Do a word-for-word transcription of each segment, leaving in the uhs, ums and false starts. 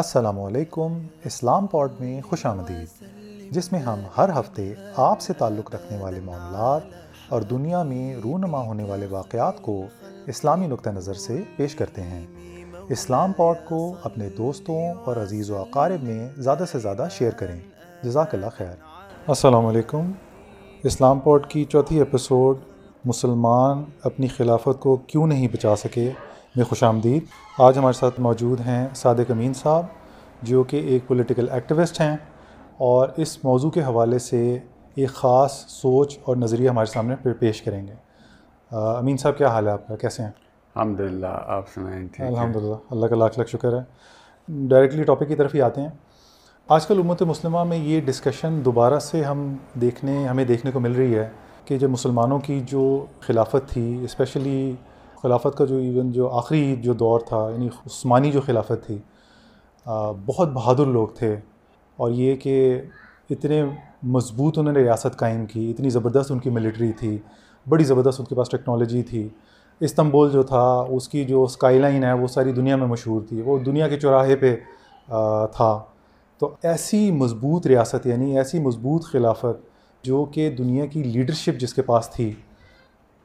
السلام علیکم، اسلام پوڈ میں خوش آمدید، جس میں ہم ہر ہفتے آپ سے تعلق رکھنے والے معاملات اور دنیا میں رونما ہونے والے واقعات کو اسلامی نقطہ نظر سے پیش کرتے ہیں۔ اسلام پوڈ کو اپنے دوستوں اور عزیز و اقارب میں زیادہ سے زیادہ شیئر کریں۔ جزاک اللہ خیر۔ السلام علیکم۔ اسلام پوڈ کی چوتھی ایپیسوڈ مسلمان اپنی خلافت کو کیوں نہیں بچا سکے میں خوش آمدید۔ آج ہمارے ساتھ موجود ہیں صادق امین صاحب، جو کہ ایک پولیٹیکل ایکٹیوسٹ ہیں اور اس موضوع کے حوالے سے ایک خاص سوچ اور نظریہ ہمارے سامنے پیش کریں گے۔ امین صاحب، کیا حال ہے آپ کا؟ کیسے ہیں؟ الحمدللہ، آپ سنائیں؟ الحمدللہ، اللہ کا لاکھ لاکھ شکر ہے۔ ڈائریکٹلی ٹاپک کی طرف ہی آتے ہیں۔ آج کل امت مسلمہ میں یہ ڈسکشن دوبارہ سے ہم دیکھنے ہمیں دیکھنے کو مل رہی ہے کہ جو مسلمانوں کی جو خلافت تھی، اسپیشلی خلافت کا جو ایون جو آخری جو دور تھا، یعنی عثمانی جو خلافت تھی، بہت بہادر لوگ تھے، اور یہ کہ اتنے مضبوط انہوں نے ریاست قائم کی، اتنی زبردست ان کی ملٹری تھی، بڑی زبردست ان کے پاس ٹیکنالوجی تھی۔ استنبول جو تھا، اس کی جو اسکائی لائن ہے وہ ساری دنیا میں مشہور تھی، وہ دنیا کے چوراہے پہ تھا۔ تو ایسی مضبوط ریاست، یعنی ایسی مضبوط خلافت جو کہ دنیا کی لیڈرشپ جس کے پاس تھی،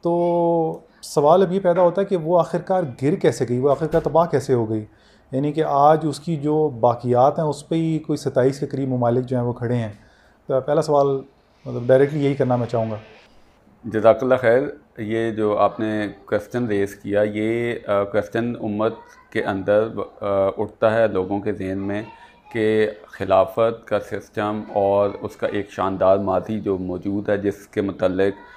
تو سوال اب یہ پیدا ہوتا ہے کہ وہ آخرکار گر کیسے گئی، وہ آخرکار تباہ کیسے ہو گئی؟ یعنی کہ آج اس کی جو باقیات ہیں اس پہ ہی کوئی ستائیس کے قریب ممالک جو ہیں وہ کھڑے ہیں۔ تو پہلا سوال مطلب ڈائریکٹلی یہی کرنا میں چاہوں گا۔ جزاک اللہ خیر۔ یہ جو آپ نے کویسچن ریز کیا، یہ کویسچن امت کے اندر اٹھتا ہے لوگوں کے ذہن میں کہ خلافت کا سسٹم اور اس کا ایک شاندار ماضی جو موجود ہے، جس کے متعلق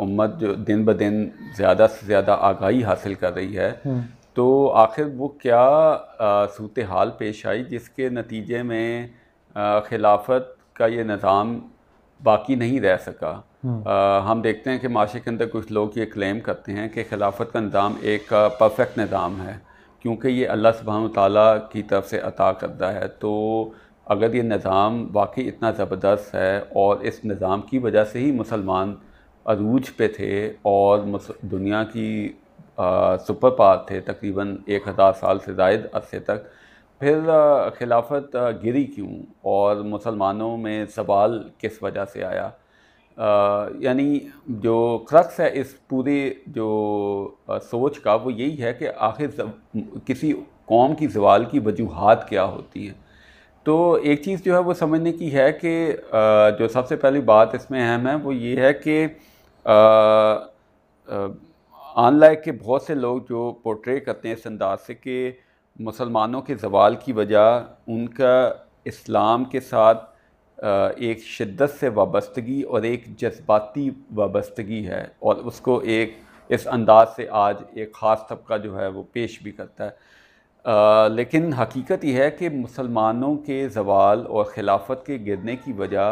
امت جو دن بدن زیادہ سے زیادہ آگاہی حاصل کر رہی ہے، تو آخر وہ کیا صورتحال پیش آئی جس کے نتیجے میں خلافت کا یہ نظام باقی نہیں رہ سکا؟ ہم دیکھتے ہیں کہ معاشرے کے اندر کچھ لوگ یہ کلیم کرتے ہیں کہ خلافت کا نظام ایک پرفیکٹ نظام ہے، کیونکہ یہ اللہ سبحانہ وتعالیٰ کی طرف سے عطا کردہ ہے۔ تو اگر یہ نظام واقعی اتنا زبردست ہے اور اس نظام کی وجہ سے ہی مسلمان عروج پہ تھے اور دنیا کی سپر پاور تھے تقریباً ایک ہزار سال سے زائد عرصے تک، پھر خلافت گری کیوں اور مسلمانوں میں سوال کس وجہ سے آیا؟ یعنی جو کرکس ہے اس پورے جو سوچ کا وہ یہی ہے کہ آخر کسی قوم کی زوال کی وجوہات کیا ہوتی ہیں۔ تو ایک چیز جو ہے وہ سمجھنے کی ہے کہ جو سب سے پہلی بات اس میں اہم ہے وہ یہ ہے کہ آن لائک کے بہت سے لوگ جو پورٹری کرتے ہیں اس انداز سے کہ مسلمانوں کے زوال کی وجہ ان کا اسلام کے ساتھ ایک شدت سے وابستگی اور ایک جذباتی وابستگی ہے، اور اس کو ایک اس انداز سے آج ایک خاص طبقہ جو ہے وہ پیش بھی کرتا ہے۔ آ, لیکن حقیقت یہ ہے کہ مسلمانوں کے زوال اور خلافت کے گرنے کی وجہ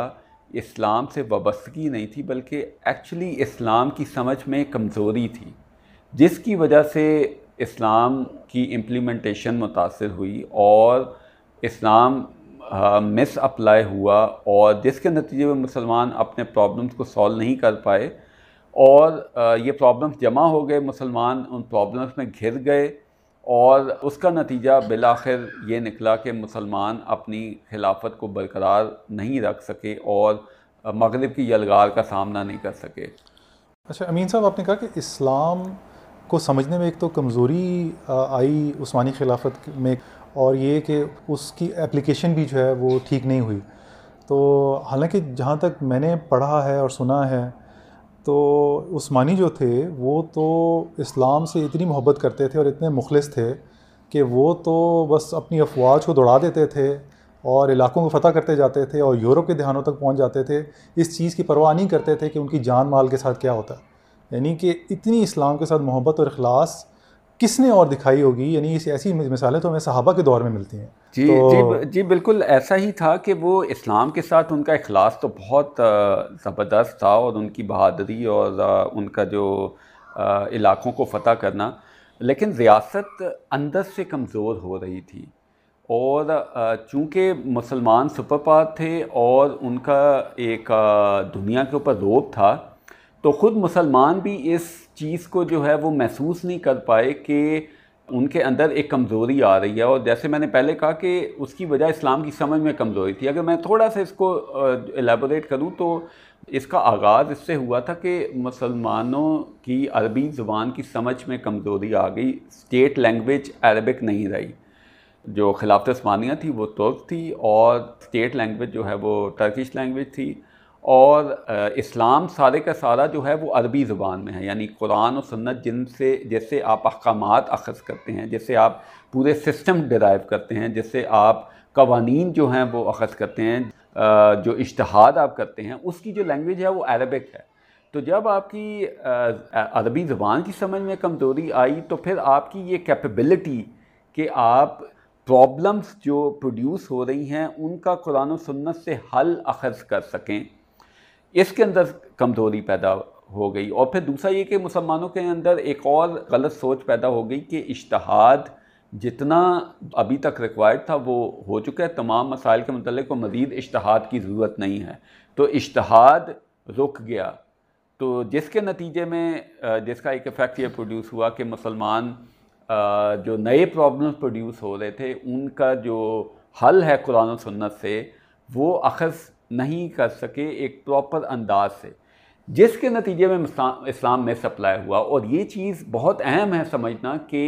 اسلام سے وابستگی نہیں تھی، بلکہ ایکچولی اسلام کی سمجھ میں کمزوری تھی، جس کی وجہ سے اسلام کی امپلیمنٹیشن متاثر ہوئی اور اسلام مس اپلائی ہوا، اور جس کے نتیجے میں مسلمان اپنے پرابلمز کو سولو نہیں کر پائے، اور آ, یہ پرابلمز جمع ہو گئے، مسلمان ان پرابلمز میں گھر گئے، اور اس کا نتیجہ بالآخر یہ نکلا کہ مسلمان اپنی خلافت کو برقرار نہیں رکھ سکے اور مغرب کی یلغار کا سامنا نہیں کر سکے۔ اچھا امین صاحب، آپ نے کہا کہ اسلام کو سمجھنے میں ایک تو کمزوری آئی عثمانی خلافت میں، اور یہ کہ اس کی اپلیکیشن بھی جو ہے وہ ٹھیک نہیں ہوئی۔ تو حالانکہ جہاں تک میں نے پڑھا ہے اور سنا ہے تو عثمانی جو تھے وہ تو اسلام سے اتنی محبت کرتے تھے اور اتنے مخلص تھے کہ وہ تو بس اپنی افواج کو دوڑا دیتے تھے اور علاقوں کو فتح کرتے جاتے تھے اور یورپ کے دہانوں تک پہنچ جاتے تھے، اس چیز کی پرواہ نہیں کرتے تھے کہ ان کی جان مال کے ساتھ کیا ہوتا ہے۔ یعنی کہ اتنی اسلام کے ساتھ محبت اور اخلاص کس نے اور دکھائی ہوگی؟ یعنی ایسی مثالیں تو ہمیں صحابہ کے دور میں ملتی ہیں۔ جی جی جی بالکل ایسا ہی تھا کہ وہ اسلام کے ساتھ ان کا اخلاص تو بہت زبردست تھا، اور ان کی بہادری اور ان کا جو علاقوں کو فتح کرنا، لیکن ریاست اندر سے کمزور ہو رہی تھی، اور چونکہ مسلمان سپر پاور تھے اور ان کا ایک دنیا کے اوپر رعب تھا، تو خود مسلمان بھی اس چیز کو جو ہے وہ محسوس نہیں کر پائے کہ ان کے اندر ایک کمزوری آ رہی ہے، اور جیسے میں نے پہلے کہا کہ اس کی وجہ اسلام کی سمجھ میں کمزوری تھی۔ اگر میں تھوڑا سا اس کو الیبوریٹ کروں تو اس کا آغاز اس سے ہوا تھا کہ مسلمانوں کی عربی زبان کی سمجھ میں کمزوری آ گئی، اسٹیٹ لینگویج عربک نہیں رہی، جو خلافت عثمانیہ تھی وہ ترک تھی اور اسٹیٹ لینگویج جو ہے وہ ٹرکش لینگویج تھی، اور اسلام سارے کا سارا جو ہے وہ عربی زبان میں ہے، یعنی قرآن و سنت جن سے جس سے آپ احکامات اخذ کرتے ہیں، جس سے آپ پورے سسٹم ڈرائیو کرتے ہیں، جس سے آپ قوانین جو ہیں وہ اخذ کرتے ہیں، جو اجتہاد آپ کرتے ہیں، اس کی جو لینگویج ہے وہ عربک ہے۔ تو جب آپ کی عربی زبان کی سمجھ میں کمزوری آئی تو پھر آپ کی یہ کیپیبلٹی کہ آپ پرابلمس جو پروڈیوس ہو رہی ہیں ان کا قرآن و سنت سے حل اخذ کر سکیں، اس کے اندر کمزوری پیدا ہو گئی۔ اور پھر دوسرا یہ کہ مسلمانوں کے اندر ایک اور غلط سوچ پیدا ہو گئی کہ اجتہاد جتنا ابھی تک ریکوائرڈ تھا وہ ہو چکا ہے، تمام مسائل کے متعلق کو مزید اجتہاد کی ضرورت نہیں ہے، تو اجتہاد رک گیا۔ تو جس کے نتیجے میں جس کا ایک افیکٹ یہ پروڈیوس ہوا کہ مسلمان جو نئے پرابلمز پروڈیوس ہو رہے تھے ان کا جو حل ہے قرآن و سنت سے وہ اخذ نہیں کر سکے ایک پراپر انداز سے، جس کے نتیجے میں اسلام میں سپلائی ہوا۔ اور یہ چیز بہت اہم ہے سمجھنا کہ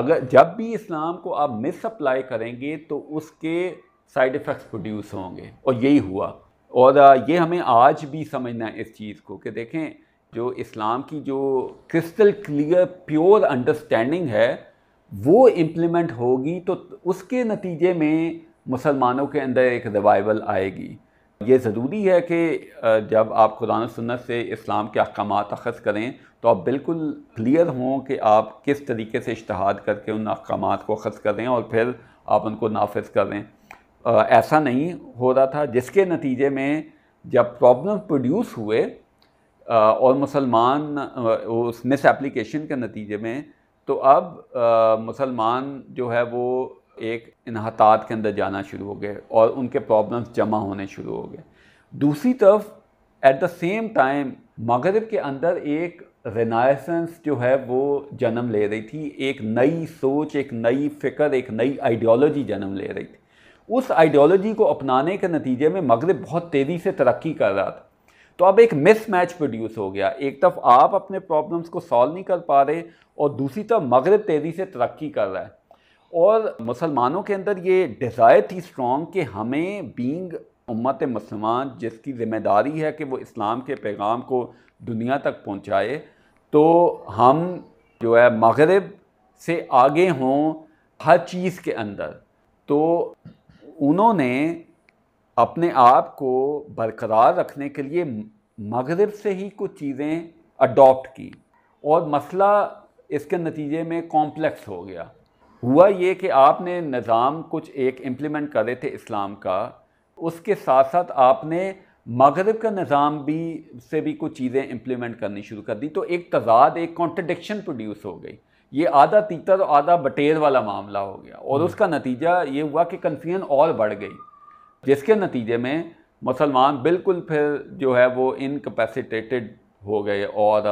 اگر جب بھی اسلام کو آپ مس اپلائی کریں گے تو اس کے سائیڈ ایفیکٹس پروڈیوس ہوں گے، اور یہی ہوا۔ اور یہ ہمیں آج بھی سمجھنا ہے اس چیز کو کہ دیکھیں جو اسلام کی جو کرسٹل کلیئر پیور انڈرسٹینڈنگ ہے وہ امپلیمنٹ ہوگی تو اس کے نتیجے میں مسلمانوں کے اندر ایک ریوائول آئے گی۔ یہ ضروری ہے کہ جب آپ قرآن و سنت سے اسلام کے احکامات اخذ کریں تو آپ بالکل کلیئر ہوں کہ آپ کس طریقے سے اجتہاد کر کے ان احکامات کو اخذ کریں اور پھر آپ ان کو نافذ کریں۔ ایسا نہیں ہو رہا تھا، جس کے نتیجے میں جب پرابلم پروڈیوس ہوئے اور مسلمان اس مس اپلیکیشن کے نتیجے میں، تو اب مسلمان جو ہے وہ ایک انحطاط کے اندر جانا شروع ہو گئے اور ان کے پرابلمز جمع ہونے شروع ہو گئے۔ دوسری طرف ایٹ دا سیم ٹائم مغرب کے اندر ایک رینائسنس جو ہے وہ جنم لے رہی تھی، ایک نئی سوچ، ایک نئی فکر، ایک نئی آئیڈیالوجی جنم لے رہی تھی۔ اس آئیڈیالوجی کو اپنانے کے نتیجے میں مغرب بہت تیزی سے ترقی کر رہا تھا، تو اب ایک مس میچ پروڈیوس ہو گیا، ایک طرف آپ اپنے پرابلمز کو سالو نہیں کر پا رہے اور دوسری طرف مغرب تیزی سے ترقی کر رہا ہے۔ اور مسلمانوں کے اندر یہ ڈیزائر تھی اسٹرانگ کہ ہمیں بینگ امت مسلمان جس کی ذمہ داری ہے کہ وہ اسلام کے پیغام کو دنیا تک پہنچائے، تو ہم جو ہے مغرب سے آگے ہوں ہر چیز کے اندر۔ تو انہوں نے اپنے آپ کو برقرار رکھنے کے لیے مغرب سے ہی کچھ چیزیں اڈاپٹ کی، اور مسئلہ اس کے نتیجے میں کمپلیکس ہو گیا۔ ہوا یہ کہ آپ نے نظام کچھ ایک امپلیمنٹ کرے تھے اسلام کا، اس کے ساتھ ساتھ آپ نے مغرب کا نظام بھی سے بھی کچھ چیزیں امپلیمنٹ کرنی شروع کر دی، تو ایک تضاد، ایک کانٹرڈکشن پروڈیوس ہو گئی۔ یہ آدھا تیتر اور آدھا بٹیر والا معاملہ ہو گیا، اور اس کا نتیجہ یہ ہوا کہ کنفیوژن اور بڑھ گئی، جس کے نتیجے میں مسلمان بالکل پھر جو ہے وہ انکیپیسیٹیٹڈ ہو گئے اور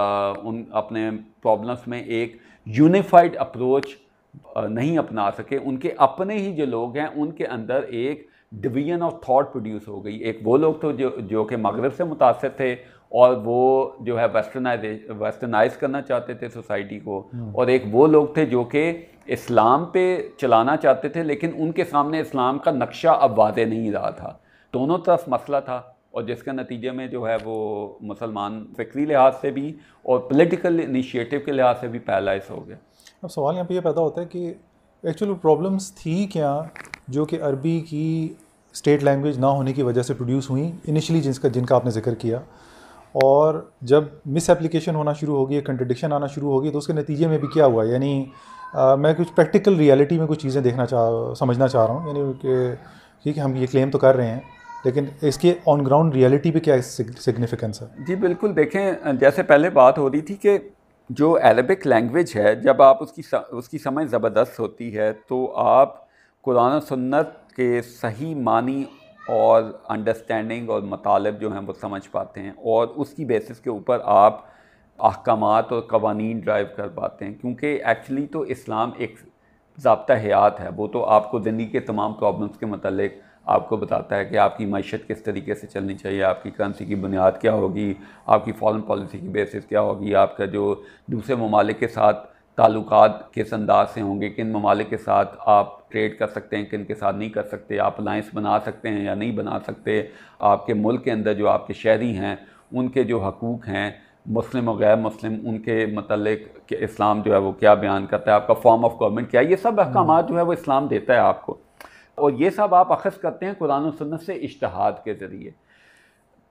ان اپنے پرابلمس میں ایک یونیفائڈ اپروچ نہیں اپنا سکے۔ ان کے اپنے ہی جو لوگ ہیں ان کے اندر ایک ڈویژن آف تھاٹ پروڈیوس ہو گئی، ایک وہ لوگ تو جو جو کہ مغرب سے متاثر تھے اور وہ جو ہے ویسٹرنائز ویسٹرنائز کرنا چاہتے تھے سوسائٹی کو، اور ایک وہ لوگ تھے جو کہ اسلام پہ چلانا چاہتے تھے لیکن ان کے سامنے اسلام کا نقشہ اب واضح نہیں رہا تھا۔ دونوں طرف مسئلہ تھا، اور جس کے نتیجے میں جو ہے وہ مسلمان فکری لحاظ سے بھی اور پولیٹیکل انیشیٹو کے لحاظ سے بھی پیرالائز ہو گئے۔ اب سوال یہاں پہ یہ پیدا ہوتا ہے کہ ایکچولی پرابلمس تھی کیا جو کہ عربی کی اسٹیٹ لینگویج نہ ہونے کی وجہ سے پروڈیوس ہوئیں انیشلی، جن کا جن کا آپ نے ذکر کیا، اور جب مس ایپلیکیشن ہونا شروع ہوگی، کنٹرڈکشن آنا شروع ہوگی، تو اس کے نتیجے میں بھی کیا ہوا؟ یعنی آ, میں کچھ پریکٹیکل ریالٹی میں کچھ چیزیں دیکھنا چاہ سمجھنا چاہ رہا ہوں، یعنی کہ ٹھیک ہے ہم یہ کلیم تو کر رہے ہیں لیکن اس کے آن گراؤنڈ ریالٹی پہ کیا سگنیفیکنس ہے؟ جی بالکل، دیکھیں جیسے پہلے بات ہو رہی تھی کہ جو عربک لینگویج ہے جب آپ اس کی اس کی سمجھ زبردست ہوتی ہے تو آپ قرآن و سنت کے صحیح معنی اور انڈرسٹینڈنگ اور مطالب جو ہیں وہ سمجھ پاتے ہیں، اور اس کی بیسس کے اوپر آپ احکامات اور قوانین ڈرائیو کر پاتے ہیں، کیونکہ ایکچولی تو اسلام ایک ضابطہ حیات ہے، وہ تو آپ کو زندگی کے تمام پرابلمس کے متعلق آپ کو بتاتا ہے کہ آپ کی معیشت کس طریقے سے چلنی چاہیے، آپ کی کرنسی کی بنیاد کیا ہوگی، آپ کی فارن پالیسی کی بیسس کیا ہوگی، آپ کا جو دوسرے ممالک کے ساتھ تعلقات کس انداز سے ہوں گے، کن ممالک کے ساتھ آپ ٹریڈ کر سکتے ہیں، کن کے ساتھ نہیں کر سکتے، آپ الائنس بنا سکتے ہیں یا نہیں بنا سکتے، آپ کے ملک کے اندر جو آپ کے شہری ہیں ان کے جو حقوق ہیں مسلم اور غیر مسلم، ان کے متعلق کہ اسلام جو ہے وہ کیا بیان کرتا ہے، آپ کا فارم آف گورنمنٹ کیا ہے، یہ سب احکامات جو ہے وہ اسلام دیتا ہے آپ کو، اور یہ سب آپ اخذ کرتے ہیں قرآن و سنت سے اجتہاد کے ذریعے۔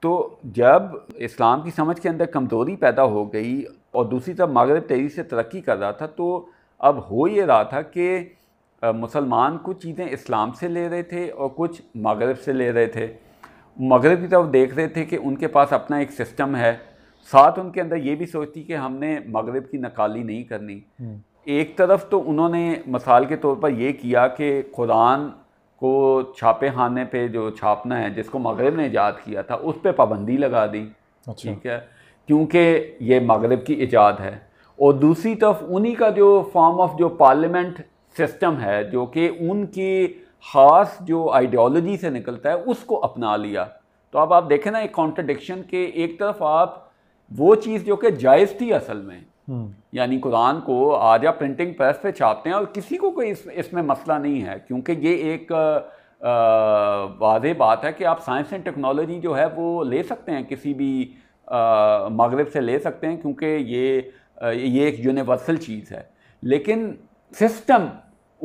تو جب اسلام کی سمجھ کے اندر کمزوری پیدا ہو گئی اور دوسری طرف مغرب تیزی سے ترقی کر رہا تھا، تو اب ہو یہ رہا تھا کہ مسلمان کچھ چیزیں اسلام سے لے رہے تھے اور کچھ مغرب سے لے رہے تھے، مغرب کی طرف دیکھ رہے تھے کہ ان کے پاس اپنا ایک سسٹم ہے، ساتھ ان کے اندر یہ بھی سوچتی کہ ہم نے مغرب کی نقالی نہیں کرنی۔ ایک طرف تو انہوں نے مثال کے طور پر یہ کیا کہ قرآن کو چھاپے خانے پہ جو چھاپنا ہے جس کو مغرب نے ایجاد کیا تھا اس پہ پابندی لگا دی، ٹھیک ہے، کیونکہ یہ مغرب کی ایجاد ہے، اور دوسری طرف انہی کا جو فارم آف جو پارلیمنٹ سسٹم ہے جو کہ ان کی خاص جو آئیڈیالوجی سے نکلتا ہے اس کو اپنا لیا۔ تو اب آپ دیکھیں نا ایک کانٹرڈکشن، کہ ایک طرف آپ وہ چیز جو کہ جائز تھی اصل میں، یعنی قرآن کو آج آپ پرنٹنگ پریس پہ چھاپتے ہیں اور کسی کو کوئی اس, اس میں مسئلہ نہیں ہے، کیونکہ یہ ایک واضح بات ہے کہ آپ سائنس اینڈ ٹیکنالوجی جو ہے وہ لے سکتے ہیں، کسی بھی مغرب سے لے سکتے ہیں، کیونکہ یہ یہ ایک یونیورسل چیز ہے، لیکن سسٹم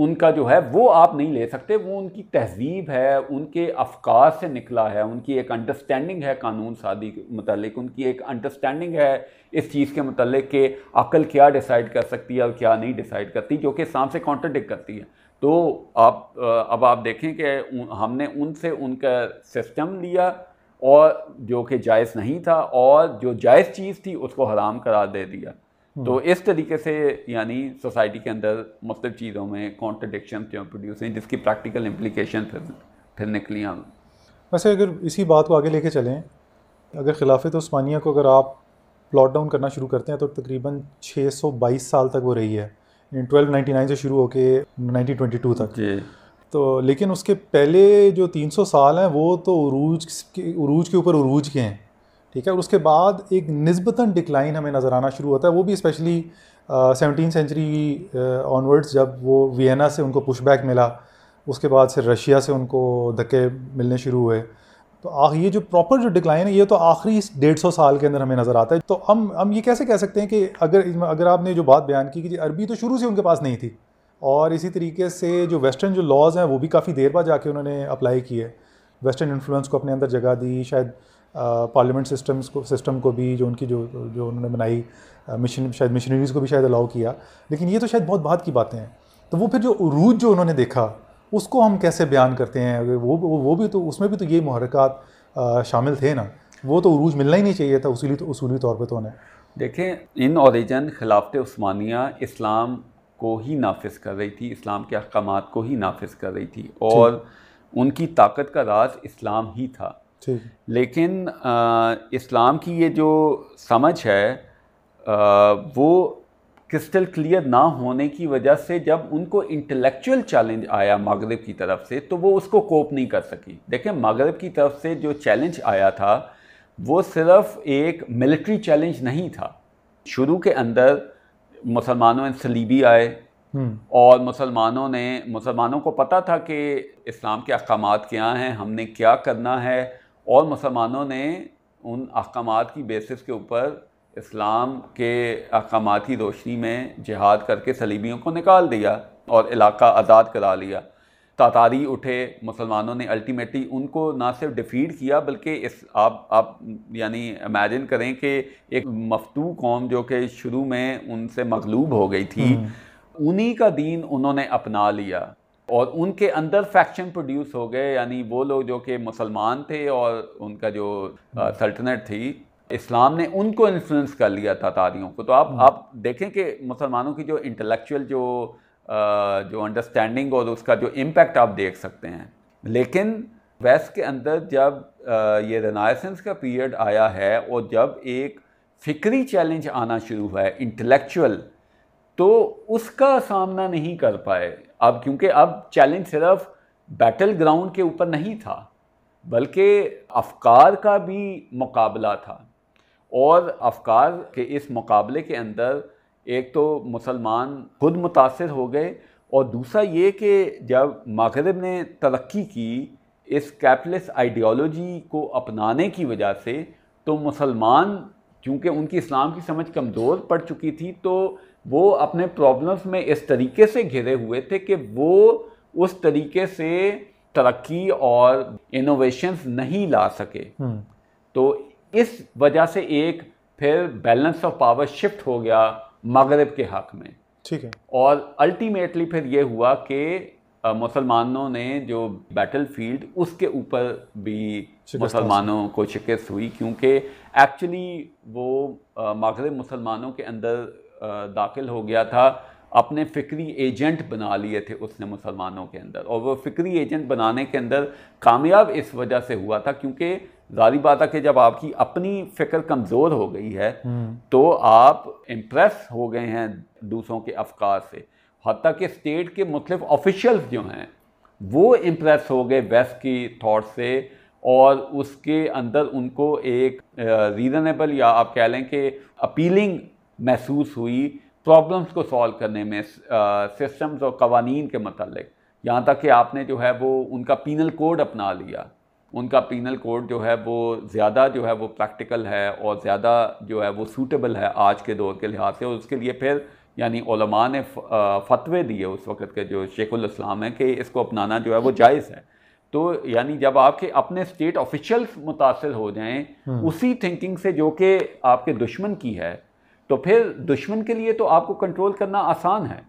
ان کا جو ہے وہ آپ نہیں لے سکتے، وہ ان کی تہذیب ہے، ان کے افکار سے نکلا ہے، ان کی ایک انڈرسٹینڈنگ ہے قانون سازی کے متعلق، ان کی ایک انڈرسٹینڈنگ ہے اس چیز کے متعلق کہ عقل کیا ڈیسائیڈ کر سکتی ہے اور کیا نہیں ڈیسائیڈ کرتی، جو کہ اسلام سے کانٹرڈکٹ کرتی ہے۔ تو آپ اب آپ دیکھیں کہ ہم نے ان سے ان کا سسٹم لیا اور جو کہ جائز نہیں تھا، اور جو جائز چیز تھی اس کو حرام قرار دے دیا۔ تو اس طریقے سے یعنی سوسائٹی کے اندر مختلف چیزوں میں کانٹرڈکشن جو پروڈیوس ہیں، جس کی پریکٹیکل امپلیکیشن پھر پھر نکلی ہم۔ ویسے اگر اسی بات کو آگے لے کے چلیں، اگر خلافت عثمانیہ کو اگر آپ پلاٹ ڈاؤن کرنا شروع کرتے ہیں تو تقریباً چھ سو بائیس سال تک وہ رہی ہے، ٹویلو نائنٹی نائن سے شروع ہو کے نائنٹین ٹوئنٹی ٹو تک، تو لیکن اس کے پہلے جو تین سو سال ہیں وہ تو عروج کے عروج کے اوپر عروج کے ہیں، ٹھیک ہے، اور اس کے بعد ایک نسبتاً ڈکلائن ہمیں نظر آنا شروع ہوتا ہے، وہ بھی اسپیشلی سیونٹین سینچری آنورڈس، جب وہ وینا سے ان کو پش بیک ملا، اس کے بعد سے رشیا سے ان کو دھکے ملنے شروع ہوئے، تو یہ جو پراپر جو ڈکلائن ہے یہ تو آخری ڈیڑھ سو سال کے اندر ہمیں نظر آتا ہے۔ تو ہم ہم یہ کیسے کہہ سکتے ہیں کہ اگر اگر آپ نے جو بات بیان کی کہ جی عربی تو شروع سے ان کے پاس نہیں تھی، اور اسی طریقے سے جو ویسٹرن جو لاز ہیں وہ بھی کافی دیر بعد جا کے انہوں نے اپلائی کیے، ویسٹرن انفلوئنس کو اپنے اندر جگہ دی، شاید پارلیمنٹ سسٹمس کو سسٹم کو بھی جو ان کی جو جو انہوں نے بنائی مشن شاید مشنریز کو بھی شاید الاؤ کیا، لیکن یہ تو شاید بہت بعد کی باتیں ہیں۔ تو وہ پھر جو عروج جو انہوں نے دیکھا اس کو ہم کیسے بیان کرتے ہیں؟ وہ وہ بھی تو اس میں بھی تو یہ محرکات شامل تھے نا، وہ تو عروج ملنا ہی نہیں چاہیے تھا اصولی اصولی طور پہ۔ تو انہیں دیکھیں ان اوریجن خلافت عثمانیہ اسلام کو ہی نافذ کر رہی تھی، اسلام کے احکامات کو ہی نافذ کر رہی تھی، اور ان کی طاقت کا راز اسلام ہی تھا، لیکن اسلام کی یہ جو سمجھ ہے وہ کرسٹل کلیئر نہ ہونے کی وجہ سے جب ان کو انٹلیکچوئل چیلنج آیا مغرب کی طرف سے تو وہ اس کو کوپ نہیں کر سکی۔ دیکھیں مغرب کی طرف سے جو چیلنج آیا تھا وہ صرف ایک ملٹری چیلنج نہیں تھا، شروع کے اندر مسلمانوں نے صلیبی آئے اور مسلمانوں نے مسلمانوں کو پتہ تھا کہ اسلام کے احکامات کیا ہیں، ہم نے کیا کرنا ہے، اور مسلمانوں نے ان احکامات کی بیسس کے اوپر اسلام کے احکامات کی روشنی میں جہاد کر کے صلیبیوں کو نکال دیا اور علاقہ آزاد کرا لیا۔ تاتاری اٹھے، مسلمانوں نے الٹیمیٹلی ان کو نہ صرف ڈیفیٹ کیا بلکہ اس آپ آپ یعنی امیجن کریں کہ ایک مفتو قوم جو کہ شروع میں ان سے مغلوب ہو گئی تھی، انہی کا دین انہوں نے اپنا لیا، اور ان کے اندر فیکشن پروڈیوس ہو گئے، یعنی وہ لوگ جو کہ مسلمان تھے اور ان کا جو سلطنت تھی اسلام نے ان کو انفلوئنس کر لیا تاتاریوں کو۔ تو آپ آپ دیکھیں کہ مسلمانوں کی جو انٹلیکچوئل جو جو انڈرسٹینڈنگ اور اس کا جو امپیکٹ آپ دیکھ سکتے ہیں۔ لیکن ویسٹ کے اندر جب یہ رینائسنس کا پیریڈ آیا ہے اور جب ایک فکری چیلنج آنا شروع ہوا ہے انٹلیکچوئل، تو اس کا سامنا نہیں کر پائے اب، کیونکہ اب چیلنج صرف بیٹل گراؤنڈ کے اوپر نہیں تھا بلکہ افکار کا بھی مقابلہ تھا، اور افکار کے اس مقابلے کے اندر ایک تو مسلمان خود متاثر ہو گئے، اور دوسرا یہ کہ جب مغرب نے ترقی کی اس کیپٹلسٹ آئیڈیالوجی کو اپنانے کی وجہ سے، تو مسلمان چونکہ ان کی اسلام کی سمجھ کمزور پڑ چکی تھی، تو وہ اپنے پرابلمس میں اس طریقے سے گھرے ہوئے تھے کہ وہ اس طریقے سے ترقی اور انوویشنز نہیں لا سکے. تو اس وجہ سے ایک پھر بیلنس آف پاور شفٹ ہو گیا مغرب کے حق میں، ٹھیک ہے، اور الٹیمیٹلی پھر یہ ہوا کہ مسلمانوں نے جو بیٹل فیلڈ اس کے اوپر بھی مسلمانوں کو شکست ہوئی، کیونکہ ایکچولی وہ مغرب مسلمانوں کے اندر داخل ہو گیا تھا، اپنے فکری ایجنٹ بنا لیے تھے اس نے مسلمانوں کے اندر، اور وہ فکری ایجنٹ بنانے کے اندر کامیاب اس وجہ سے ہوا تھا کیونکہ ظاہری بات ہے کہ جب آپ کی اپنی فکر کمزور ہو گئی ہے تو آپ امپریس ہو گئے ہیں دوسروں کے افکار سے، حتیٰ کہ اسٹیٹ کے مختلف آفیشیلز جو ہیں وہ امپریس ہو گئے ویسٹ کی تھاٹ سے، اور اس کے اندر ان کو ایک ریزنیبل یا آپ کہہ لیں کہ اپیلنگ محسوس ہوئی پرابلمس کو سالو کرنے میں، سسٹمز اور قوانین کے متعلق، یہاں تک کہ آپ نے جو ہے وہ ان کا پینل کوڈ اپنا لیا، ان کا پینل کوڈ جو ہے وہ زیادہ جو ہے وہ پریکٹیکل ہے اور زیادہ جو ہے وہ سوٹیبل ہے آج کے دور کے لحاظ سے، اور اس کے لیے پھر یعنی علماء نے فتوے دیے اس وقت کے جو شیخ الاسلام ہیں کہ اس کو اپنانا جو ہے وہ جائز ہے. تو یعنی جب آپ کے اپنے اسٹیٹ آفیشیلس متاثر ہو جائیں اسی تھنکنگ سے جو کہ آپ کے دشمن کی ہے، تو پھر دشمن کے لیے تو آپ کو کنٹرول کرنا آسان ہے،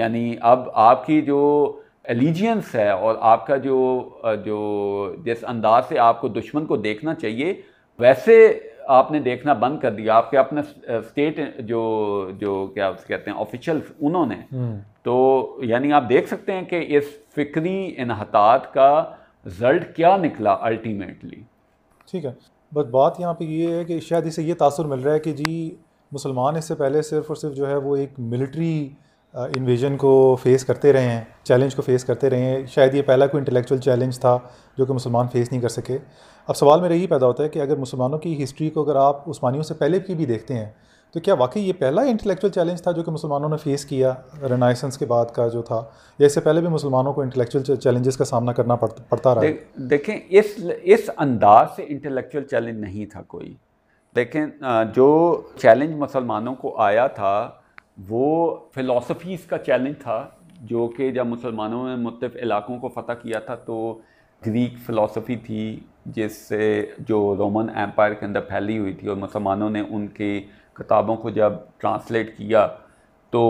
یعنی اب آپ کی جو الیجینس ہے اور آپ کا جو جو جس انداز سے آپ کو دشمن کو دیکھنا چاہیے ویسے آپ نے دیکھنا بند کر دیا، آپ کے اپنے اسٹیٹ جو جو کیا اس کہتے ہیں آفیشیلس انہوں نے. تو یعنی آپ دیکھ سکتے ہیں کہ اس فکری انحطاط کا رزلٹ کیا نکلا الٹیمیٹلی. ٹھیک ہے، بس بات یہاں پہ یہ ہے کہ شاید اسے یہ تاثر مل رہا ہے کہ جی مسلمان اس سے پہلے صرف اور صرف جو ہے وہ ایک ملٹری انویژن کو فیس کرتے رہے ہیں، چیلنج کو فیس کرتے رہے ہیں، شاید یہ پہلا کوئی انٹلیکچوئل چیلنج تھا جو کہ مسلمان فیس نہیں کر سکے. اب سوال میرا یہی پیدا ہوتا ہے کہ اگر مسلمانوں کی ہسٹری کو اگر آپ عثمانیوں سے پہلے کی بھی دیکھتے ہیں تو کیا واقعی یہ پہلا انٹلیکچوئل چیلنج تھا جو کہ مسلمانوں نے فیس کیا رینائسنس کے بعد کا جو تھا، یا اس سے پہلے بھی مسلمانوں کو انٹلیکچوئل چیلنجز کا سامنا کرنا پڑتا رہا؟ دیکھیں اس اس انداز سے انٹلیکچوئل چیلنج نہیں تھا کوئی. دیکھیں جو چیلنج مسلمانوں کو آیا تھا وہ فلسفیز کا چیلنج تھا، جو کہ جب مسلمانوں نے مختلف علاقوں کو فتح کیا تھا تو گریک فلسفی تھی جس سے جو رومن ایمپائر کے اندر پھیلی ہوئی تھی، اور مسلمانوں نے ان کی کتابوں کو جب ٹرانسلیٹ کیا تو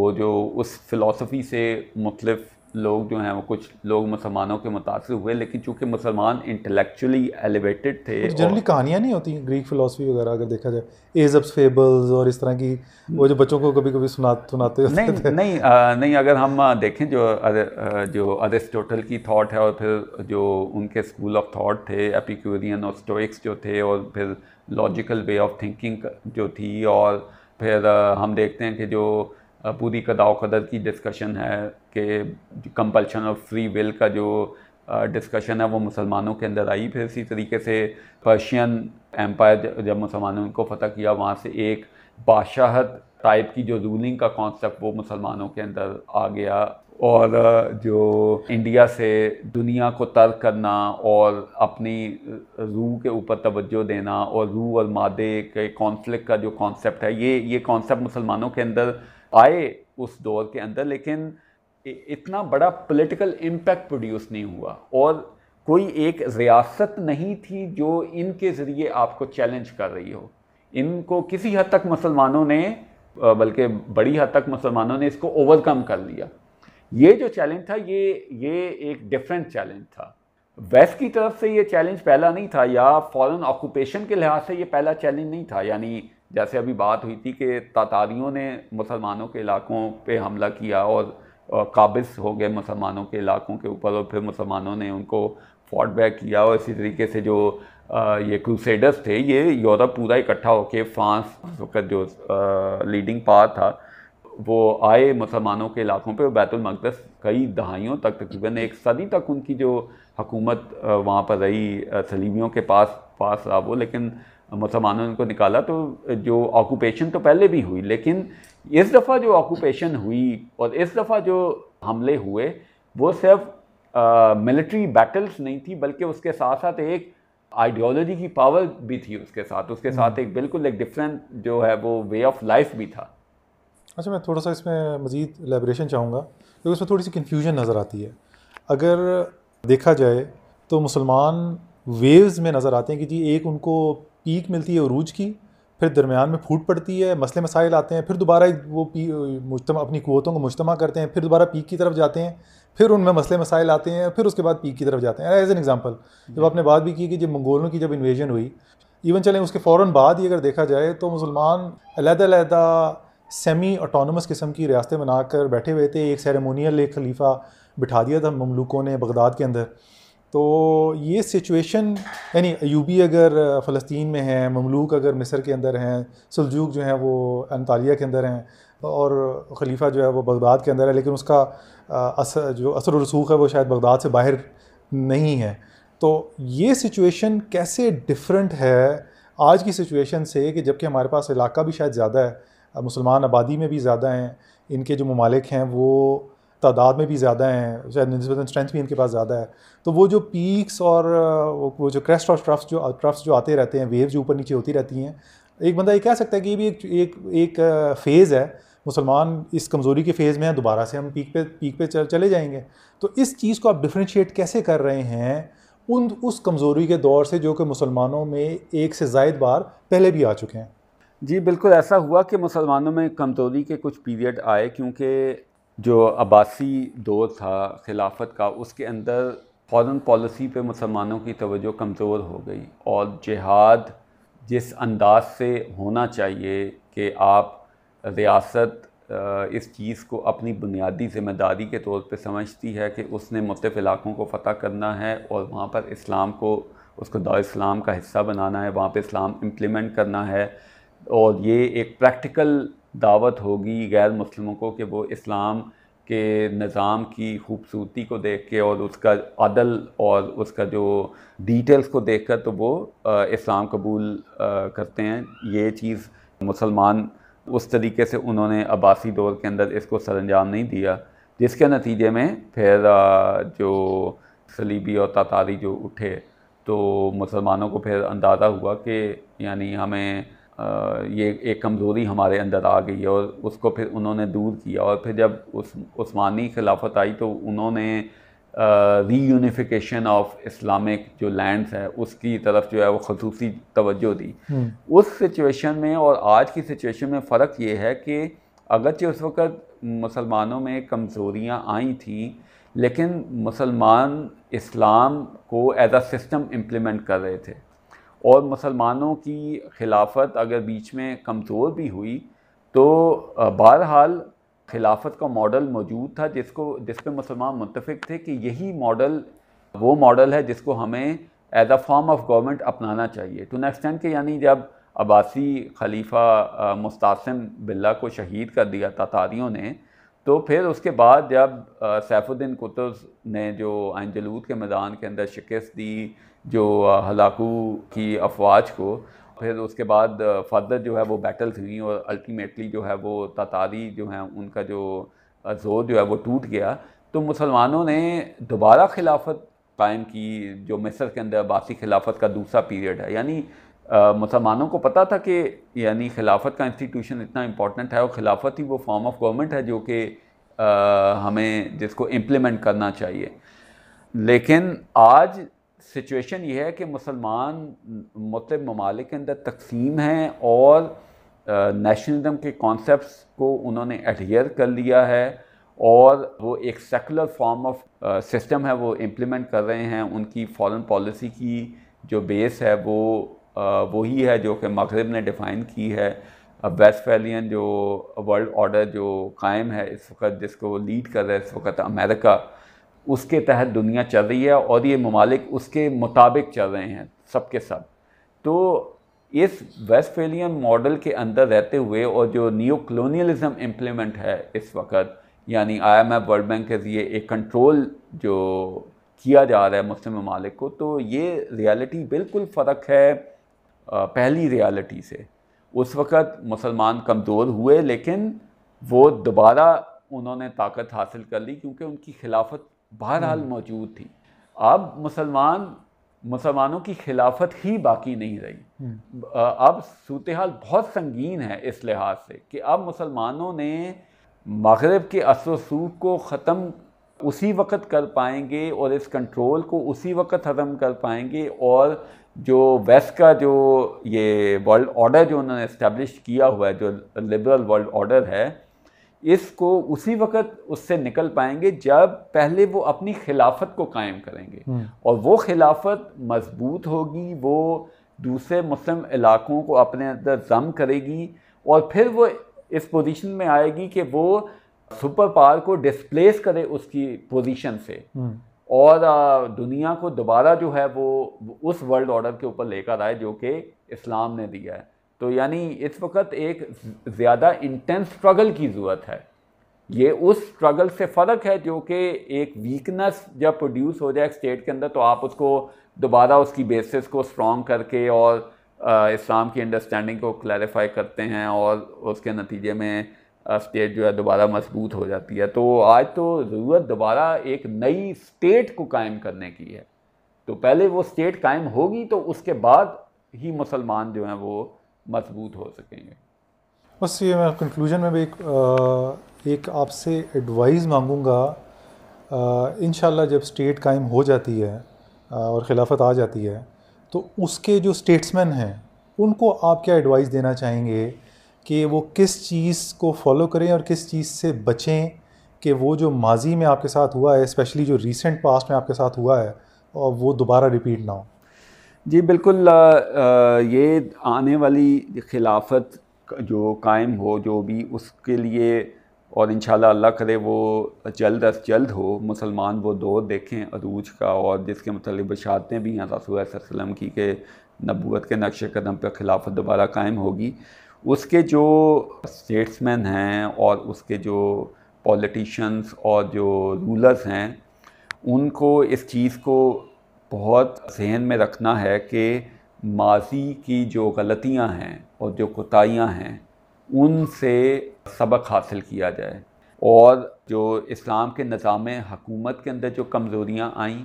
وہ جو اس فلسفی سے مختلف لوگ جو ہیں وہ کچھ لوگ مسلمانوں کے متاثر ہوئے، لیکن چونکہ مسلمان انٹلیکچولی ایلیویٹڈ تھے. جنرلی کہانیاں نہیں ہوتی گریک فلسفی وغیرہ اگر دیکھا جائے، ایزپس فیبلز اور اس طرح کی، وہ جو بچوں کو کبھی کبھی سناتے ہوتے تھے. نہیں نہیں اگر ہم دیکھیں جو جو ارسطوٹل کی تھاٹ ہے اور پھر جو ان کے اسکول آف تھاٹ تھے ایپیکورین اور اسٹوئکس جو تھے، اور پھر لاجیکل وے آف تھنکنگ جو تھی، اور پھر ہم دیکھتے ہیں کہ جو پوری قضاء و قدر کی ڈسکشن ہے کہ کمپلشن اور فری ویل کا جو ڈسکشن ہے وہ مسلمانوں کے اندر آئی. پھر اسی طریقے سے پرشین ایمپائر جب مسلمانوں کو فتح کیا وہاں سے ایک بادشاہت ٹائپ کی جو رولنگ کا کانسیپٹ وہ مسلمانوں کے اندر آ گیا، اور جو انڈیا سے دنیا کو ترک کرنا اور اپنی روح کے اوپر توجہ دینا اور روح اور مادے کے کانفلکٹ کا جو کانسیپٹ ہے یہ یہ کانسیپٹ مسلمانوں کے اندر آئے اس دور کے اندر، لیکن اتنا بڑا پولیٹیکل امپیکٹ پروڈیوس نہیں ہوا اور کوئی ایک ریاست نہیں تھی جو ان کے ذریعے آپ کو چیلنج کر رہی ہو. ان کو کسی حد تک مسلمانوں نے بلکہ بڑی حد تک مسلمانوں نے اس کو اوور کم کر لیا. یہ جو چیلنج تھا یہ یہ ایک ڈیفرنٹ چیلنج تھا. ویسٹ کی طرف سے یہ چیلنج پہلا نہیں تھا، یا فورن آکوپیشن کے لحاظ سے یہ پہلا چیلنج نہیں تھا. یعنی جیسے ابھی بات ہوئی تھی کہ تاتاریوں نے مسلمانوں کے علاقوں پہ حملہ کیا اور قابض ہو گئے مسلمانوں کے علاقوں کے اوپر، اور پھر مسلمانوں نے ان کو فاٹ بیک کیا. اور اسی طریقے سے جو یہ کروسیڈرز تھے یہ یورپ پورا اکٹھا ہو کے فرانس اس وقت جو لیڈنگ پاور تھا وہ آئے مسلمانوں کے علاقوں پہ. بیت المقدس کئی دہائیوں تک تقریباً ایک صدی تک ان کی جو حکومت وہاں پر رہی صلیبیوں کے پاس پاس رہا وہ، لیکن مسلمانوں نے کو نکالا. تو جو آکوپیشن تو پہلے بھی ہوئی، لیکن اس دفعہ جو آکوپیشن ہوئی اور اس دفعہ جو حملے ہوئے وہ صرف ملٹری بیٹلز نہیں تھی، بلکہ اس کے ساتھ ساتھ ایک آئیڈیالوجی کی پاور بھی تھی اس کے ساتھ. اس کے ساتھ ایک بالکل ایک ڈفرینٹ جو ہے وہ وے آف لائف بھی تھا. اچھا، میں تھوڑا سا اس میں مزید الیبریشن چاہوں گا کیونکہ اس میں تھوڑی سی کنفیوژن نظر آتی ہے. اگر دیکھا جائے تو مسلمان ویوز میں نظر آتے ہیں کہ جی ایک ان کو پیک ملتی ہے عروج کی، پھر درمیان میں پھوٹ پڑتی ہے، مسئلے مسائل آتے ہیں، پھر دوبارہ وہ مجتمع اپنی قوتوں کو مجتمع کرتے ہیں، پھر دوبارہ پیک کی طرف جاتے ہیں، پھر ان میں مسئلے مسائل آتے ہیں، پھر اس کے بعد پیک کی طرف جاتے ہیں. ایز این ایگزامپل جب آپ نے بات بھی کی کہ جب منگولوں کی جب انویژن ہوئی، ایون چلیں اس کے فوراً بعد ہی اگر دیکھا جائے تو مسلمان علیحدہ علیحدہ سیمی آٹونمس قسم کی ریاستیں بنا کر بیٹھے ہوئے تھے. ایک سیریمونیل ایک خلیفہ بٹھا دیا تھا مملوکوں نے بغداد کے اندر. تو یہ سچویشن، یعنی ایوبی اگر فلسطین میں ہیں، مملوک اگر مصر کے اندر ہیں، سلجوق جو ہیں وہ انطالیہ کے اندر ہیں، اور خلیفہ جو ہے وہ بغداد کے اندر ہے، لیکن اس کا اثر جو اثر و رسوخ ہے وہ شاید بغداد سے باہر نہیں ہے. تو یہ سچویشن کیسے ڈفرینٹ ہے آج کی سچویشن سے کہ جب کہ ہمارے پاس علاقہ بھی شاید زیادہ ہے، مسلمان آبادی میں بھی زیادہ ہیں، ان کے جو ممالک ہیں وہ تعداد میں بھی زیادہ ہیں، شاید نسبتاً اسٹرینتھ بھی ان کے پاس زیادہ ہے. تو وہ جو پیکس اور وہ جو کریسٹ اور ٹرفس جو ٹرفس جو آتے رہتے ہیں، ویوز جو اوپر نیچے ہوتی رہتی ہیں، ایک بندہ یہ کہہ سکتا ہے کہ یہ بھی ایک ایک ایک فیز ہے، مسلمان اس کمزوری کے فیز میں ہیں، دوبارہ سے ہم پیک پہ پیک پہ چلے جائیں گے. تو اس چیز کو آپ ڈفرینشیٹ کیسے کر رہے ہیں ان اس کمزوری کے دور سے جو کہ مسلمانوں میں ایک سے زائد بار پہلے بھی آ چکے ہیں؟ جی بالکل، ایسا ہوا کہ مسلمانوں میں کمزوری کے کچھ پیریڈ آئے، کیونکہ جو عباسی دور تھا خلافت کا اس کے اندر فارن پالیسی پہ مسلمانوں کی توجہ کمزور ہو گئی، اور جہاد جس انداز سے ہونا چاہیے کہ آپ ریاست اس چیز کو اپنی بنیادی ذمہ داری کے طور پہ سمجھتی ہے کہ اس نے مختلف علاقوں کو فتح کرنا ہے اور وہاں پر اسلام کو، اس کو دار اسلام کا حصہ بنانا ہے، وہاں پہ اسلام امپلیمنٹ کرنا ہے، اور یہ ایک پریکٹیکل دعوت ہوگی غیر مسلموں کو کہ وہ اسلام کے نظام کی خوبصورتی کو دیکھ کے اور اس کا عدل اور اس کا جو ڈیٹیلز کو دیکھ کر تو وہ اسلام قبول کرتے ہیں. یہ چیز مسلمان اس طریقے سے انہوں نے عباسی دور کے اندر اس کو سر انجام نہیں دیا، جس کے نتیجے میں پھر جو صلیبی اور تاتاری جو اٹھے تو مسلمانوں کو پھر اندازہ ہوا کہ یعنی ہمیں یہ ایک کمزوری ہمارے اندر آ گئی ہے، اور اس کو پھر انہوں نے دور کیا. اور پھر جب عثمانی خلافت آئی تو انہوں نے ری یونیفیکیشن آف اسلامک جو لینڈز ہے اس کی طرف جو ہے وہ خصوصی توجہ دی. اس سچویشن میں اور آج کی سچویشن میں فرق یہ ہے کہ اگرچہ اس وقت مسلمانوں میں کمزوریاں آئی تھیں، لیکن مسلمان اسلام کو ایز اے سسٹم امپلیمنٹ کر رہے تھے، اور مسلمانوں کی خلافت اگر بیچ میں کمزور بھی ہوئی تو بہرحال خلافت کا ماڈل موجود تھا جس کو جس پہ مسلمان متفق تھے کہ یہی ماڈل وہ ماڈل ہے جس کو ہمیں as a form of government اپنانا چاہیے. ٹو این ایکسٹینٹ کہ یعنی جب عباسی خلیفہ مستعصم باللہ کو شہید کر دیا تاتاریوں نے، تو پھر اس کے بعد جب سیف الدین قطز نے جو عین جالوت کے میدان کے اندر شکست دی جو ہلاکو کی افواج کو، پھر اس کے بعد فردر جو ہے وہ بیٹلز ہوئیں اور الٹیمیٹلی جو ہے وہ تاتاری جو ہیں ان کا جو زور جو ہے وہ ٹوٹ گیا. تو مسلمانوں نے دوبارہ خلافت قائم کی جو مصر کے اندر عباسی خلافت کا دوسرا پیریڈ ہے. یعنی مسلمانوں کو پتہ تھا کہ یعنی خلافت کا انسٹیٹیوشن اتنا امپورٹنٹ ہے اور خلافت ہی وہ فارم آف گورنمنٹ ہے جو کہ ہمیں جس کو امپلیمنٹ کرنا چاہیے. لیکن آج سچویشن یہ ہے کہ مسلمان مختلف ممالک کے اندر تقسیم ہیں اور نیشنلزم کے کانسیپٹس کو انہوں نے ایڈھیئر کر لیا ہے، اور وہ ایک سیکولر فارم آف سسٹم ہے وہ امپلیمنٹ کر رہے ہیں. ان کی فارن پالیسی کی جو بیس ہے وہ وہی ہے جو کہ مغرب نے ڈیفائن کی ہے. ویسٹفیلین جو ورلڈ آرڈر جو قائم ہے اس وقت، جس کو لیڈ کر رہا ہے اس وقت امریکہ، اس کے تحت دنیا چل رہی ہے اور یہ ممالک اس کے مطابق چل رہے ہیں سب کے سب. تو اس ویسٹ فیلین ماڈل کے اندر رہتے ہوئے اور جو نیو کلونیلزم امپلیمنٹ ہے اس وقت، یعنی I M F World Bank کے ذریعے ایک کنٹرول جو کیا جا رہا ہے مسلم ممالک کو، تو یہ ریالٹی بالکل فرق ہے پہلی ریالٹی سے. اس وقت مسلمان کمزور ہوئے لیکن وہ دوبارہ انہوں نے طاقت حاصل کر لی کیونکہ ان کی خلافت بہرحال موجود تھی. اب مسلمان مسلمانوں کی خلافت ہی باقی نہیں رہی. اب صورتحال بہت سنگین ہے اس لحاظ سے کہ اب مسلمانوں نے مغرب کے اثر و سود کو ختم اسی وقت کر پائیں گے اور اس کنٹرول کو اسی وقت ختم کر پائیں گے، اور جو ویسٹ کا جو یہ ورلڈ آرڈر جو انہوں نے اسٹیبلش کیا ہوا ہے، جو لبرل ورلڈ آرڈر ہے، اس کو اسی وقت اس سے نکل پائیں گے جب پہلے وہ اپنی خلافت کو قائم کریں گے، اور وہ خلافت مضبوط ہوگی، وہ دوسرے مسلم علاقوں کو اپنے اندر ضم کرے گی، اور پھر وہ اس پوزیشن میں آئے گی کہ وہ سپر پاور کو ڈسپلیس کرے اس کی پوزیشن سے، اور دنیا کو دوبارہ جو ہے وہ اس ورلڈ آرڈر کے اوپر لے کر آئے جو کہ اسلام نے دیا ہے. تو یعنی اس وقت ایک زیادہ انٹینس سٹرگل کی ضرورت ہے. یہ اس سٹرگل سے فرق ہے جو کہ ایک ویکنس جب پروڈیوس ہو جائے ایک اسٹیٹ کے اندر تو آپ اس کو دوبارہ اس کی بیسس کو اسٹرانگ کر کے اور اسلام کی انڈرسٹینڈنگ کو کلیریفائی کرتے ہیں، اور اس کے نتیجے میں اسٹیٹ جو ہے دوبارہ مضبوط ہو جاتی ہے. تو آج تو ضرورت دوبارہ ایک نئی اسٹیٹ کو قائم کرنے کی ہے. تو پہلے وہ اسٹیٹ قائم ہوگی تو اس کے بعد ہی مسلمان جو ہیں وہ مضبوط ہو سکیں گے. بس یہ میں کنکلوژن میں بھی ایک ایک آپ سے ایڈوائز مانگوں گا. انشاءاللہ جب اسٹیٹ قائم ہو جاتی ہے اور خلافت آ جاتی ہے تو اس کے جو اسٹیٹس مین ہیں ان کو آپ کیا ایڈوائز دینا چاہیں گے کہ وہ کس چیز کو فالو کریں اور کس چیز سے بچیں کہ وہ جو ماضی میں آپ کے ساتھ ہوا ہے، اسپیشلی جو ریسنٹ پاسٹ میں آپ کے ساتھ ہوا ہے، اور وہ دوبارہ ریپیٹ نہ ہو؟ جی بالکل. یہ آنے والی خلافت جو قائم ہو جو بھی اس کے لیے، اور انشاءاللہ اللہ کرے وہ جلد از جلد ہو، مسلمان وہ دور دیکھیں عروج کا، اور جس کے متعلق بشارتیں بھی ہیں رسول اللہ صلی اللہ علیہ وسلم کی کہ نبوت کے نقش قدم پر خلافت دوبارہ قائم ہوگی. اس کے جو اسٹیٹس مین ہیں اور اس کے جو پولیٹیشنز اور جو رولرز ہیں ان کو اس چیز کو بہت ذہن میں رکھنا ہے کہ ماضی کی جو غلطیاں ہیں اور جو کوتاہیاں ہیں ان سے سبق حاصل کیا جائے، اور جو اسلام کے نظام حکومت کے اندر جو کمزوریاں آئیں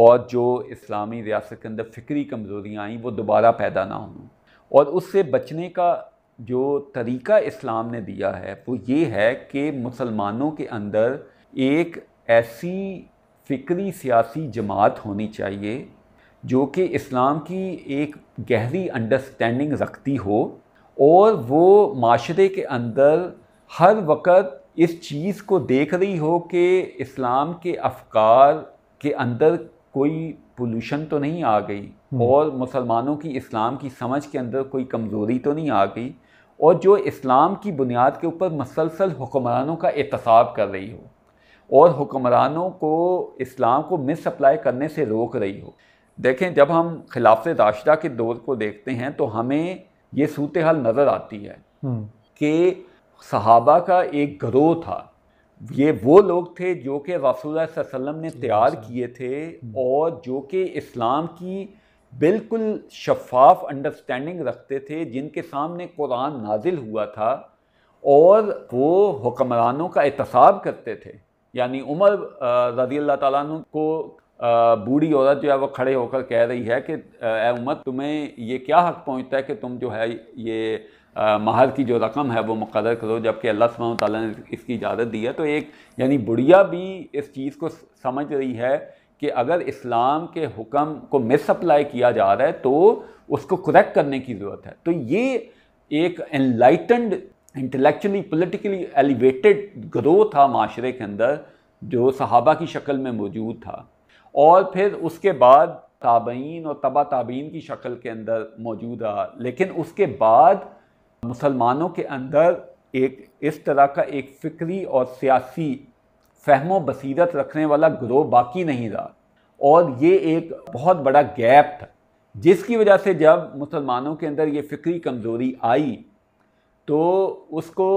اور جو اسلامی ریاست کے اندر فکری کمزوریاں آئیں وہ دوبارہ پیدا نہ ہوں. اور اس سے بچنے کا جو طریقہ اسلام نے دیا ہے وہ یہ ہے کہ مسلمانوں کے اندر ایک ایسی فکری سیاسی جماعت ہونی چاہیے جو کہ اسلام کی ایک گہری انڈرسٹینڈنگ رکھتی ہو، اور وہ معاشرے کے اندر ہر وقت اس چیز کو دیکھ رہی ہو کہ اسلام کے افکار کے اندر کوئی پولوشن تو نہیں آ گئی، اور مسلمانوں کی اسلام کی سمجھ کے اندر کوئی کمزوری تو نہیں آ گئی، اور جو اسلام کی بنیاد کے اوپر مسلسل حکمرانوں کا احتساب کر رہی ہو اور حکمرانوں کو اسلام کو مس اپلائی کرنے سے روک رہی ہو. دیکھیں جب ہم خلافت راشدہ کے دور کو دیکھتے ہیں تو ہمیں یہ صورتحال نظر آتی ہے کہ صحابہ کا ایک گروہ تھا، یہ وہ لوگ تھے جو کہ رسول اللہ صلی اللہ علیہ وسلم نے تیار کیے تھے اور جو کہ اسلام کی بالکل شفاف انڈرسٹینڈنگ رکھتے تھے، جن کے سامنے قرآن نازل ہوا تھا، اور وہ حکمرانوں کا احتساب کرتے تھے. یعنی عمر رضی اللہ تعالیٰ عنہ کو بوڑھی عورت جو ہے وہ کھڑے ہو کر کہہ رہی ہے کہ اے عمر، تمہیں یہ کیا حق پہنچتا ہے کہ تم جو ہے یہ مہر کی جو رقم ہے وہ مقرر کرو جبکہ اللہ سبحانہ و تعالیٰ نے اس کی اجازت دی ہے. تو ایک یعنی بڑھیا بھی اس چیز کو سمجھ رہی ہے کہ اگر اسلام کے حکم کو مس اپلائی کیا جا رہا ہے تو اس کو کریکٹ کرنے کی ضرورت ہے. تو یہ ایک انلائٹنڈ انٹلیکچولی پولیٹیکلی ایلیویٹڈ گروہ تھا معاشرے کے اندر جو صحابہ کی شکل میں موجود تھا، اور پھر اس کے بعد تابعین اور تبع تابعین کی شکل کے اندر موجود رہا. لیکن اس کے بعد مسلمانوں کے اندر ایک اس طرح کا ایک فکری اور سیاسی فہم و بصیرت رکھنے والا گروہ باقی نہیں رہا، اور یہ ایک بہت بڑا گیپ تھا، جس کی وجہ سے جب مسلمانوں کے اندر یہ فکری کمزوری آئی تو اس کو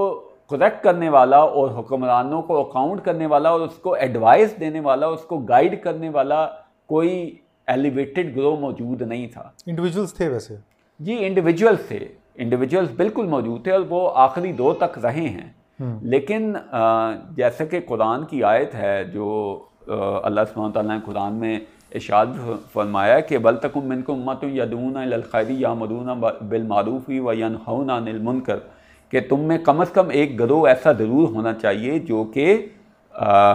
کریکٹ کرنے والا اور حکمرانوں کو اکاؤنٹ کرنے والا اور اس کو ایڈوائس دینے والا، اس کو گائیڈ کرنے والا کوئی ایلیویٹڈ گروہ موجود نہیں تھا۔ انڈیویجولس تھے ویسے، جی انڈیویجولس تھے، انڈیویجولس بالکل موجود تھے اور وہ آخری دور تک رہے ہیں، لیکن جیسا کہ قرآن کی آیت ہے جو اللہ سبحانہ تعالیٰ نے قرآن میں اشاد فرمایا کہ وَلْتَكُمْ مِنْكُمْ أُمَّةٌ يَدْعُونَ إِلَى الْخَيْرِ يَأْمُرُونَ بِالْمَعْرُوفِ وَيَنْهَوْنَ عَنِ الْمُنْكَرِ، کہ تم میں کم از کم ایک گروہ ایسا ضرور ہونا چاہیے جو کہ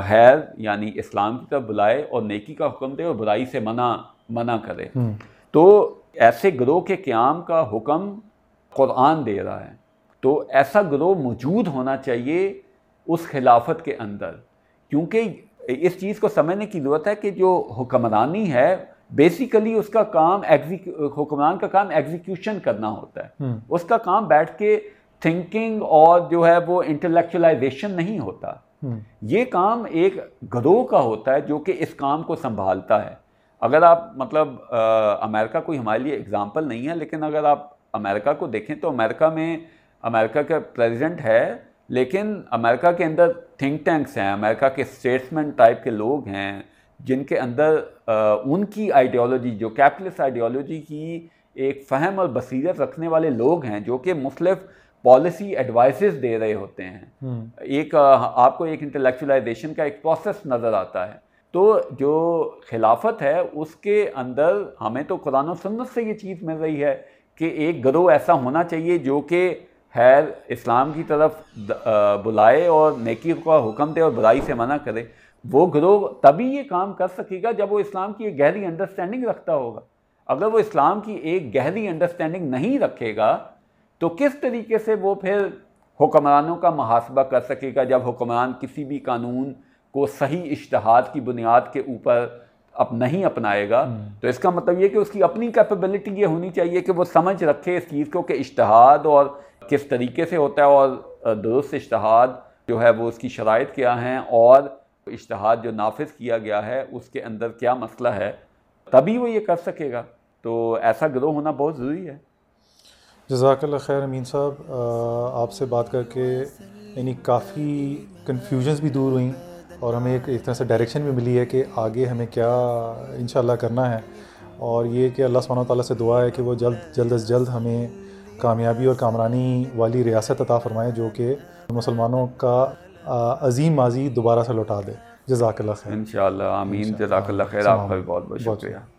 خیر یعنی اسلام کی طرف بلائے اور نیکی کا حکم دے اور برائی سے منع منع کرے۔ تو ایسے گروہ کے قیام کا حکم قرآن دے رہا ہے، تو ایسا گروہ موجود ہونا چاہیے اس خلافت کے اندر، کیونکہ اس چیز کو سمجھنے کی ضرورت ہے کہ جو حکمرانی ہے بیسیکلی اس کا کام حکمران کا کام ایگزیکیوشن کرنا ہوتا ہے، اس کا کام بیٹھ کے تھنکنگ اور جو ہے وہ انٹلیکچولائزیشن نہیں ہوتا، یہ کام ایک گروہ کا ہوتا ہے جو کہ اس کام کو سنبھالتا ہے۔ اگر آپ مطلب امریکہ کوئی ہمارے لیے اگزامپل نہیں ہے، لیکن اگر آپ امریکہ کو دیکھیں تو امریکہ میں امریکہ کا پریزیڈنٹ ہے، لیکن امریکہ کے اندر تھنک ٹینکس ہیں، امریکہ کے اسٹیٹسمین ٹائپ کے لوگ ہیں جن کے اندر ان کی آئیڈیالوجی جو کیپٹلسٹ آئیڈیالوجی کی ایک فہم اور بصیرت رکھنے والے لوگ ہیں جو کہ مختلف پالیسی ایڈوائسز دے رہے ہوتے ہیں، ایک آپ کو ایک انٹلیکچولائزیشن کا ایک پروسیس نظر آتا ہے۔ تو جو خلافت ہے اس کے اندر ہمیں تو قرآن و سنت سے یہ چیز مل رہی ہے کہ ایک گروہ ایسا ہونا چاہیے جو کہ خیر اسلام کی طرف بلائے اور نیکی کا حکم دے اور برائی سے منع کرے، وہ گروہ تبھی یہ کام کر سکے گا جب وہ اسلام کی ایک گہری انڈرسٹینڈنگ رکھتا ہوگا۔ اگر وہ اسلام کی ایک گہری انڈرسٹینڈنگ نہیں رکھے گا تو کس طریقے سے وہ پھر حکمرانوں کا محاسبہ کر سکے گا جب حکمران کسی بھی قانون کو صحیح اجتہاد کی بنیاد کے اوپر اب نہیں اپنائے گا؟ تو اس کا مطلب یہ کہ اس کی اپنی کیپیبلٹی یہ ہونی چاہیے کہ وہ سمجھ رکھے اس چیز کو کہ اجتہاد اور کس طریقے سے ہوتا ہے، اور درست اجتہاد جو ہے وہ اس کی شرائط کیا ہیں، اور اجتہاد جو نافذ کیا گیا ہے اس کے اندر کیا مسئلہ ہے، تبھی وہ یہ کر سکے گا۔ تو ایسا گروہ ہونا بہت ضروری ہے۔ جزاک اللہ خیر امین صاحب، آپ سے بات کر کے یعنی کافی کنفیوژنز بھی دور ہوئیں اور ہمیں ایک ایک طرح سے ڈائریکشن بھی ملی ہے کہ آگے ہمیں کیا انشاءاللہ کرنا ہے، اور یہ کہ اللہ سبحانہ وتعالیٰ سے دعا ہے کہ وہ جلد جلد از جلد ہمیں کامیابی اور کامرانی والی ریاست عطا فرمائے جو کہ مسلمانوں کا عظیم ماضی دوبارہ سے لوٹا دے۔ جزاک اللہ خیر۔ انشاءاللہ آمین، جزاک اللہ خیر، آپ کا بھی بہت بہت شکریہ۔